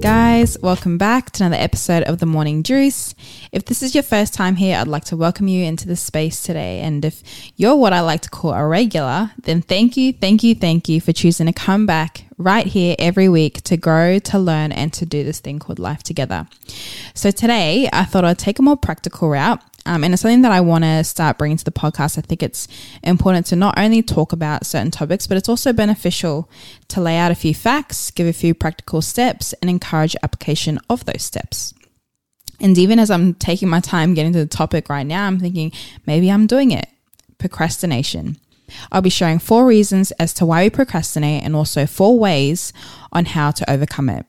Guys, welcome back to another episode of The Morning Juice. If this is your first time here, I'd like to welcome you into this space today. And if you're what I like to call a regular, then thank you for choosing to come back right here every week to grow, to learn, and to do this thing called life together. So today, I thought I'd take a more practical route. And it's something that I want to start bringing to the podcast. I think it's important to not only talk about certain topics, but it's also beneficial to lay out a few facts, give a few practical steps, and encourage application of those steps. And even as I'm taking my time getting to the topic right now, I'm thinking maybe I'm doing it. Procrastination. I'll be sharing 4 reasons as to why we procrastinate and also 4 ways on how to overcome it.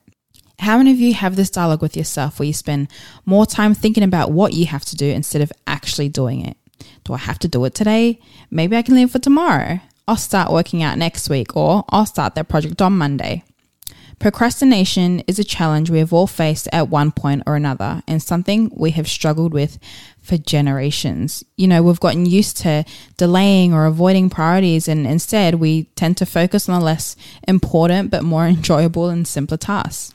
How many of you have this dialogue with yourself where you spend more time thinking about what you have to do instead of actually doing it? Do I have to do it today? Maybe I can leave for tomorrow. I'll start working out next week, or I'll start that project on Monday. Procrastination is a challenge we have all faced at one point or another, and something we have struggled with for generations. You know, we've gotten used to delaying or avoiding priorities, and instead we tend to focus on the less important but more enjoyable and simpler tasks.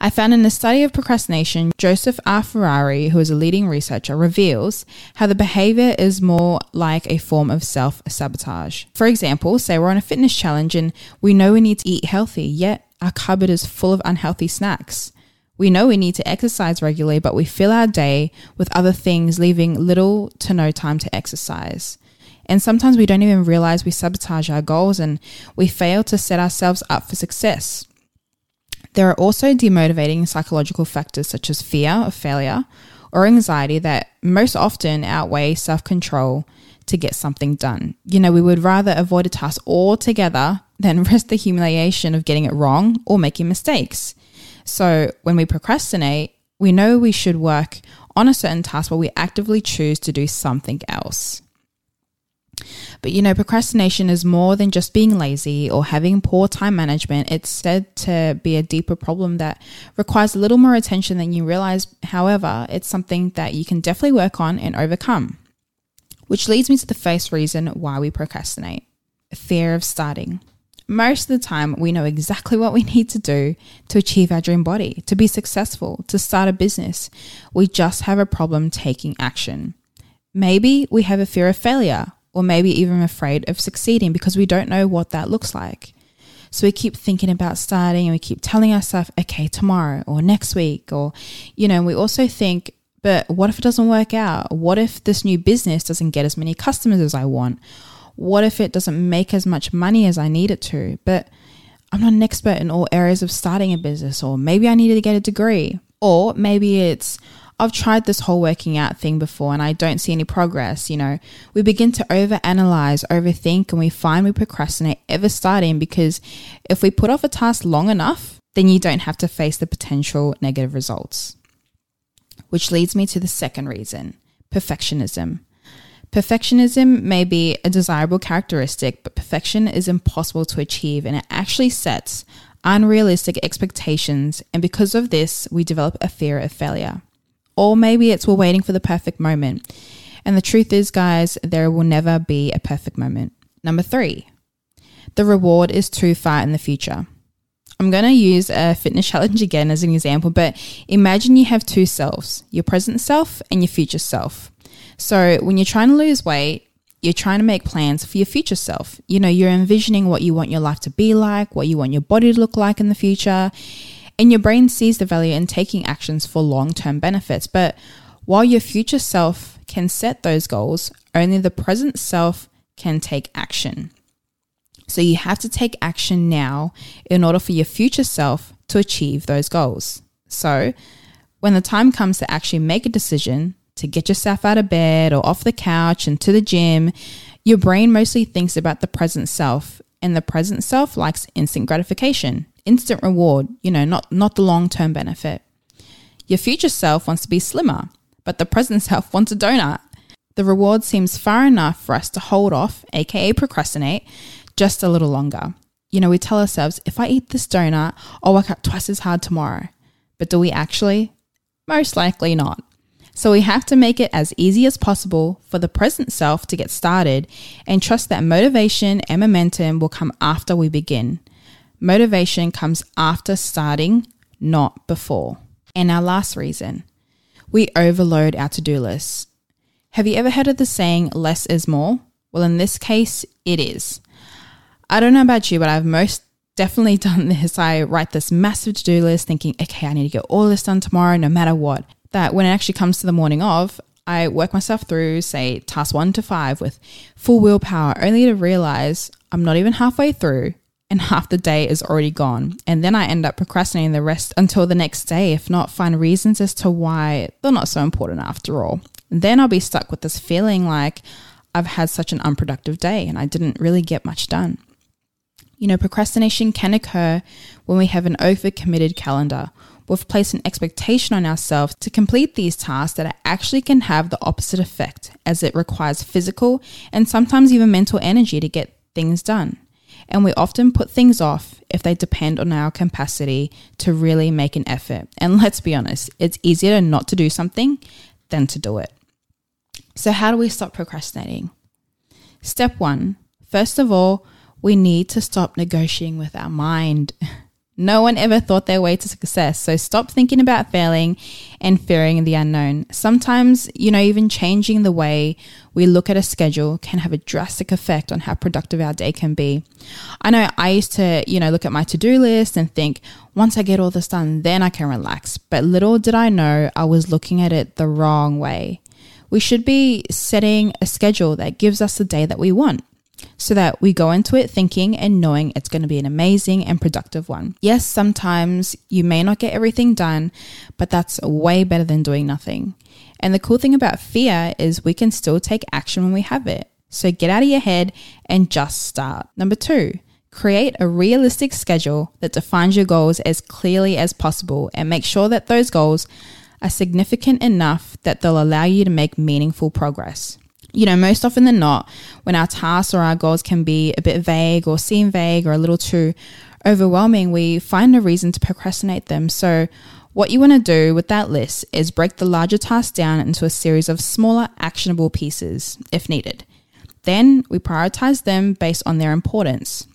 I found in a study of procrastination, Joseph R. Ferrari, who is a leading researcher, reveals how the behavior is more like a form of self-sabotage. For example, say we're on a fitness challenge and we know we need to eat healthy, yet our cupboard is full of unhealthy snacks. We know we need to exercise regularly, but we fill our day with other things, leaving little to no time to exercise. And sometimes we don't even realize we sabotage our goals and we fail to set ourselves up for success. There are also demotivating psychological factors such as fear of failure or anxiety that most often outweigh self-control to get something done. You know, we would rather avoid a task altogether than risk the humiliation of getting it wrong or making mistakes. So when we procrastinate, we know we should work on a certain task, but we actively choose to do something else. But you know, procrastination is more than just being lazy or having poor time management. It's said to be a deeper problem that requires a little more attention than you realize. However, it's something that you can definitely work on and overcome. Which leads me to the first reason why we procrastinate. Fear of starting. Most of the time, we know exactly what we need to do to achieve our dream body, to be successful, to start a business. We just have a problem taking action. Maybe we have a fear of failure, or maybe even afraid of succeeding because we don't know what that looks like. So we keep thinking about starting and we keep telling ourselves, okay, tomorrow or next week, or, you know, we also think, but what if it doesn't work out? What if this new business doesn't get as many customers as I want? What if it doesn't make as much money as I need it to? But I'm not an expert in all areas of starting a business, or maybe I needed to get a degree, or maybe it's, I've tried this whole working out thing before and I don't see any progress. You know, we begin to overanalyze, overthink, and we find we procrastinate ever starting because if we put off a task long enough, then you don't have to face the potential negative results. Which leads me to the second reason, perfectionism. Perfectionism may be a desirable characteristic, but perfection is impossible to achieve, and it actually sets unrealistic expectations. And because of this, we develop a fear of failure. Or maybe it's we're waiting for the perfect moment. And the truth is, guys, there will never be a perfect moment. Number 3, the reward is too far in the future. I'm going to use a fitness challenge again as an example, but imagine you have 2 selves, your present self and your future self. So when you're trying to lose weight, you're trying to make plans for your future self. You know, you're envisioning what you want your life to be like, what you want your body to look like in the future. And your brain sees the value in taking actions for long-term benefits. But while your future self can set those goals, only the present self can take action. So you have to take action now in order for your future self to achieve those goals. So when the time comes to actually make a decision, to get yourself out of bed or off the couch and to the gym, your brain mostly thinks about the present self, and the present self likes instant gratification. Instant reward, you know, not the long-term benefit. Your future self wants to be slimmer, but the present self wants a donut. The reward seems far enough for us to hold off, aka procrastinate, just a little longer. You know, we tell ourselves, if I eat this donut, I'll work out twice as hard tomorrow. But do we actually? Most likely not. So we have to make it as easy as possible for the present self to get started and trust that motivation and momentum will come after we begin. Motivation comes after starting, not before. And our last reason, we overload our to-do list. Have you ever heard of the saying, less is more? Well, in this case, it is. I don't know about you, but I've most definitely done this. I write this massive to-do list thinking, okay, I need to get all this done tomorrow, no matter what. That when it actually comes to the morning of, I work myself through, say, task 1 to 5 with full willpower, only to realize I'm not even halfway through and half the day is already gone. And then I end up procrastinating the rest until the next day, if not find reasons as to why they're not so important after all. And then I'll be stuck with this feeling like I've had such an unproductive day and I didn't really get much done. You know, procrastination can occur when we have an overcommitted calendar. We've placed an expectation on ourselves to complete these tasks that actually can have the opposite effect, as it requires physical and sometimes even mental energy to get things done. And we often put things off if they depend on our capacity to really make an effort. And let's be honest, it's easier not to do something than to do it. So how do we stop procrastinating? Step 1, first of all, we need to stop negotiating with our mind. No one ever thought their way to success, so stop thinking about failing and fearing the unknown. Sometimes, even changing the way we look at a schedule can have a drastic effect on how productive our day can be. I know I used to, look at my to-do list and think, once I get all this done, then I can relax. But little did I know I was looking at it the wrong way. We should be setting a schedule that gives us the day that we want, so that we go into it thinking and knowing it's going to be an amazing and productive one. Yes, sometimes you may not get everything done, but that's way better than doing nothing. And the cool thing about fear is we can still take action when we have it. So get out of your head and just start. Number 2, create a realistic schedule that defines your goals as clearly as possible and make sure that those goals are significant enough that they'll allow you to make meaningful progress. Most often than not, when our tasks or our goals can be a bit vague or seem vague or a little too overwhelming, we find a reason to procrastinate them. So what you want to do with that list is break the larger task down into a series of smaller, actionable pieces if needed. Then we prioritize them based on their importance.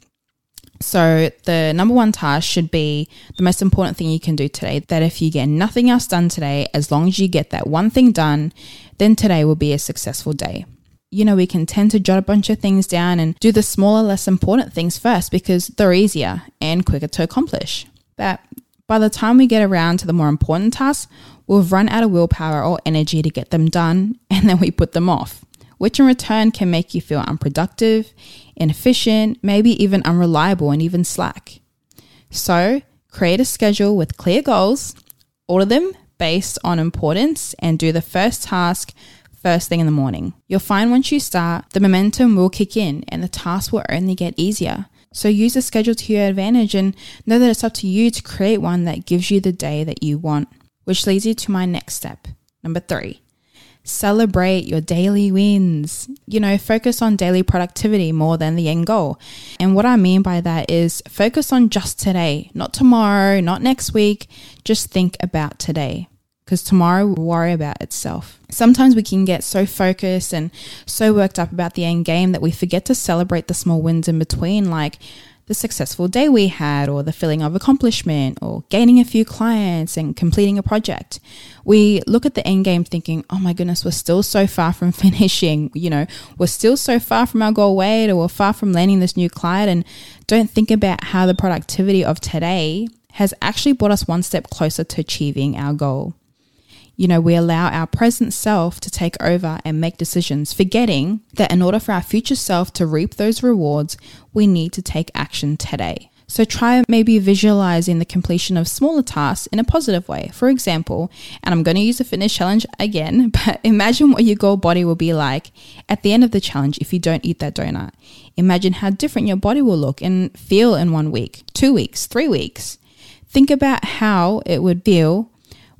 So the number 1 task should be the most important thing you can do today, that if you get nothing else done today, as long as you get that one thing done, then today will be a successful day. We can tend to jot a bunch of things down and do the smaller, less important things first because they're easier and quicker to accomplish. But by the time we get around to the more important tasks, we'll run out of willpower or energy to get them done, and then we put them off, which in return can make you feel unproductive, inefficient, maybe even unreliable and even slack. So create a schedule with clear goals, order them based on importance, and do the first task first thing in the morning. You'll find once you start, the momentum will kick in and the task will only get easier. So use the schedule to your advantage and know that it's up to you to create one that gives you the day that you want, which leads you to my next step, number 3. Celebrate your daily wins. Focus on daily productivity more than the end goal. And what I mean by that is focus on just today, not tomorrow, not next week. Just think about today, because tomorrow will worry about itself. Sometimes we can get so focused and so worked up about the end game that we forget to celebrate the small wins in between, like the successful day we had, or the feeling of accomplishment, or gaining a few clients and completing a project. We look at the end game thinking, oh my goodness, we're still so far from finishing, we're still so far from our goal weight, or we're far from landing this new client, and don't think about how the productivity of today has actually brought us one step closer to achieving our goal. We allow our present self to take over and make decisions, forgetting that in order for our future self to reap those rewards, we need to take action today. So try maybe visualizing the completion of smaller tasks in a positive way. For example, and I'm going to use the fitness challenge again, but imagine what your goal body will be like at the end of the challenge if you don't eat that donut. Imagine how different your body will look and feel in 1 week, 2 weeks, 3 weeks. Think about how it would feel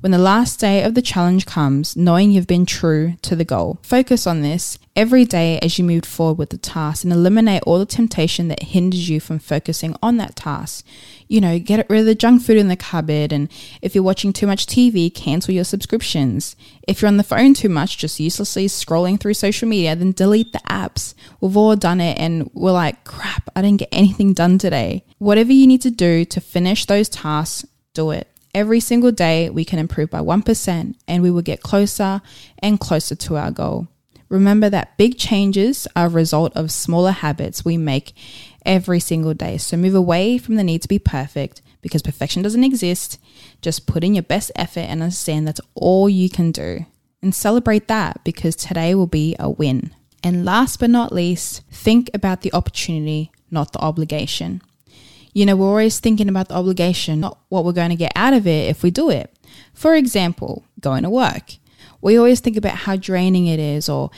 When the last day of the challenge comes, knowing you've been true to the goal. Focus on this every day as you move forward with the task and eliminate all the temptation that hinders you from focusing on that task. You know, get rid of the junk food in the cupboard, and if you're watching too much TV, cancel your subscriptions. If you're on the phone too much, just uselessly scrolling through social media, then delete the apps. We've all done it and we're like, crap, I didn't get anything done today. Whatever you need to do to finish those tasks, do it. Every single day we can improve by 1% and we will get closer and closer to our goal. Remember that big changes are a result of smaller habits we make every single day. So move away from the need to be perfect, because perfection doesn't exist. Just put in your best effort and understand that's all you can do. And celebrate that, because today will be a win. And last but not least, think about the opportunity, not the obligation. You know, we're always thinking about the obligation, not what we're going to get out of it if we do it. For example, going to work. We always think about how draining it is or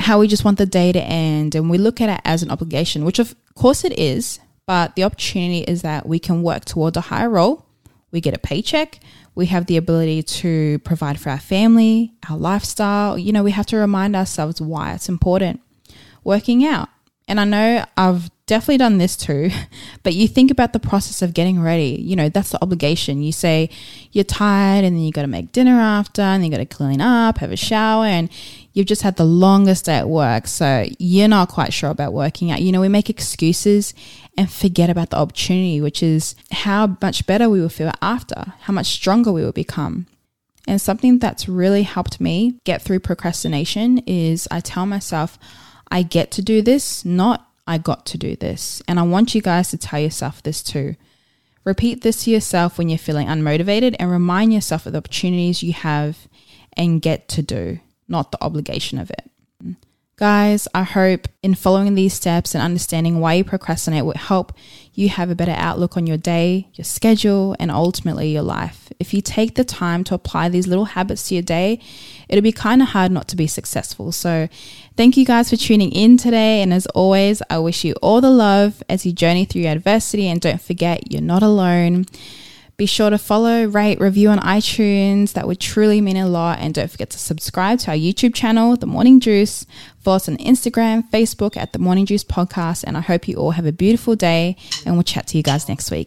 how we just want the day to end, and we look at it as an obligation, which of course it is, but the opportunity is that we can work towards a higher role, we get a paycheck, we have the ability to provide for our family, our lifestyle. You know, we have to remind ourselves why it's important. Working out. And I know I've definitely done this too, but you think about the process of getting ready. You know, that's the obligation. You say you're tired, and then you got to make dinner after, and then you got to clean up, have a shower, and you've just had the longest day at work. So you're not quite sure about working out. You know, we make excuses and forget about the opportunity, which is how much better we will feel after, how much stronger we will become. And something that's really helped me get through procrastination is I tell myself, I get to do this, not I got to do this. And I want you guys to tell yourself this too. Repeat this to yourself when you're feeling unmotivated, and remind yourself of the opportunities you have and get to do, not the obligation of it. Guys, I hope in following these steps and understanding why you procrastinate will help you have a better outlook on your day, your schedule, and ultimately your life. If you take the time to apply these little habits to your day, it'll be kind of hard not to be successful. So thank you guys for tuning in today. And as always, I wish you all the love as you journey through your adversity. And don't forget, you're not alone. Be sure to follow, rate, review on iTunes. That would truly mean a lot. And don't forget to subscribe to our YouTube channel, The Morning Juice. Follow us on Instagram, Facebook at The Morning Juice Podcast. And I hope you all have a beautiful day, and we'll chat to you guys next week.